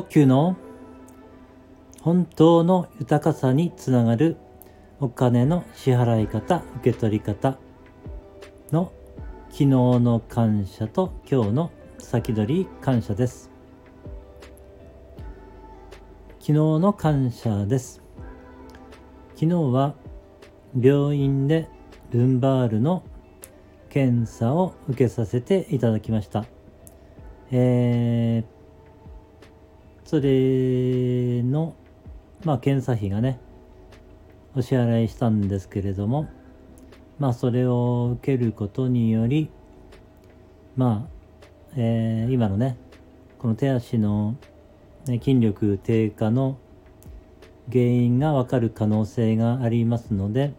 呼吸の本当の豊かさにつながるお金の支払い方、受け取り方の昨日の感謝と今日の先取り感謝です。昨日の感謝です。昨日は病院でルンバールの検査を受けさせていただきました。それの、検査費がねお支払いしたんですけれども、それを受けることにより今のこの手足の筋力低下の原因が分かる可能性がありますので、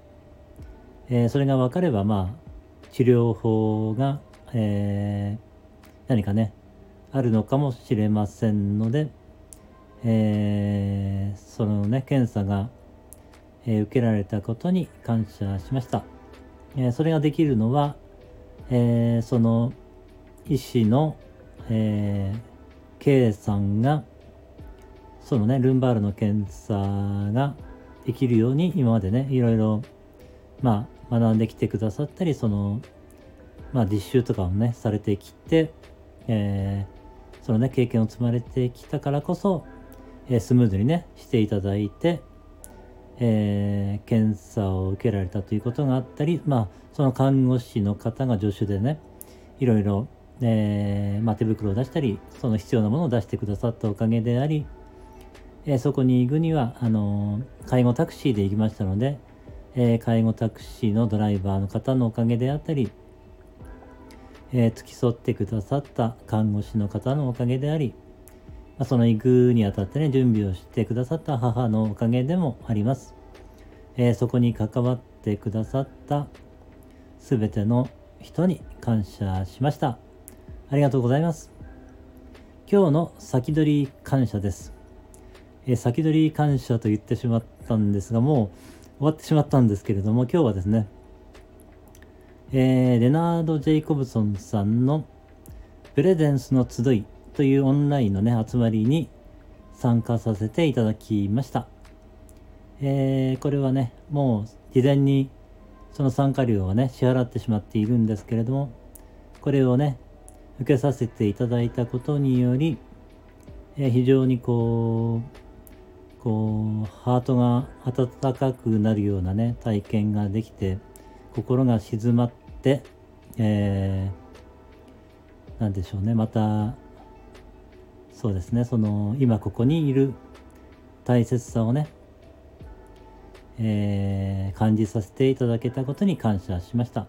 それが分かれば治療法が、何かあるのかもしれませんので、その検査が、受けられたことに感謝しました。それができるのは、その医師の、K さんがそのルンバールの検査ができるように今までいろいろ学んできてくださったり、その実習とかもされてきて、その経験を積まれてきたからこそ、スムーズにしていただいて、検査を受けられたということがあったり、その看護師の方が助手でいろいろ、手袋を出したり、その必要なものを出してくださったおかげであり、そこに行くには介護タクシーで行きましたので、介護タクシーのドライバーの方のおかげであったり、付き添ってくださった看護師の方のおかげであり、その行くにあたって準備をしてくださった母のおかげでもあります。そこに関わってくださったすべての人に感謝しました。ありがとうございます。今日の先取り感謝です。先取り感謝と言ってしまったんですが、もう終わってしまったんですけれども、今日はですね、レナード・ジェイコブソンさんのプレゼンスの集いというオンラインの集まりに参加させていただきました。これはもう事前にその参加料は支払ってしまっているんですけれども、これを受けさせていただいたことにより、非常にこうハートが温かくなるような体験ができて、心が静まって、なんでしょうね、またそうですね、その今ここにいる大切さを感じさせていただけたことに感謝しました。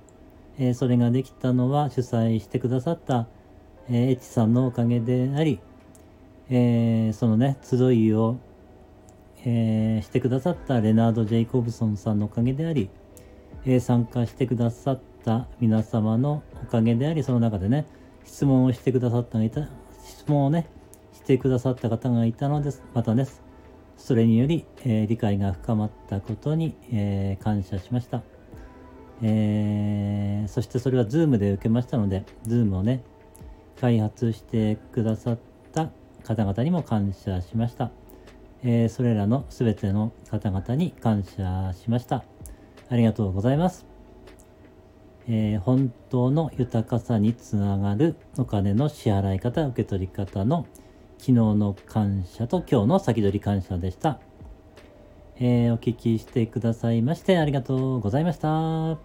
それができたのは主催してくださったエチさんのおかげであり、その集いを、してくださったレナード・ジェイコブソンさんのおかげであり、参加してくださった皆様のおかげであり、その中で質問をしてくださった方がいたのです。またそれにより、理解が深まったことに、感謝しました。そしてそれは Zoom で受けましたので、 Zoom を開発してくださった方々にも感謝しました。それらのすべての方々に感謝しました。ありがとうございます。本当の豊かさにつながるお金の支払い方、受け取り方の昨日の感謝と今日の先取り感謝でした。お聞きしてくださいましてありがとうございました。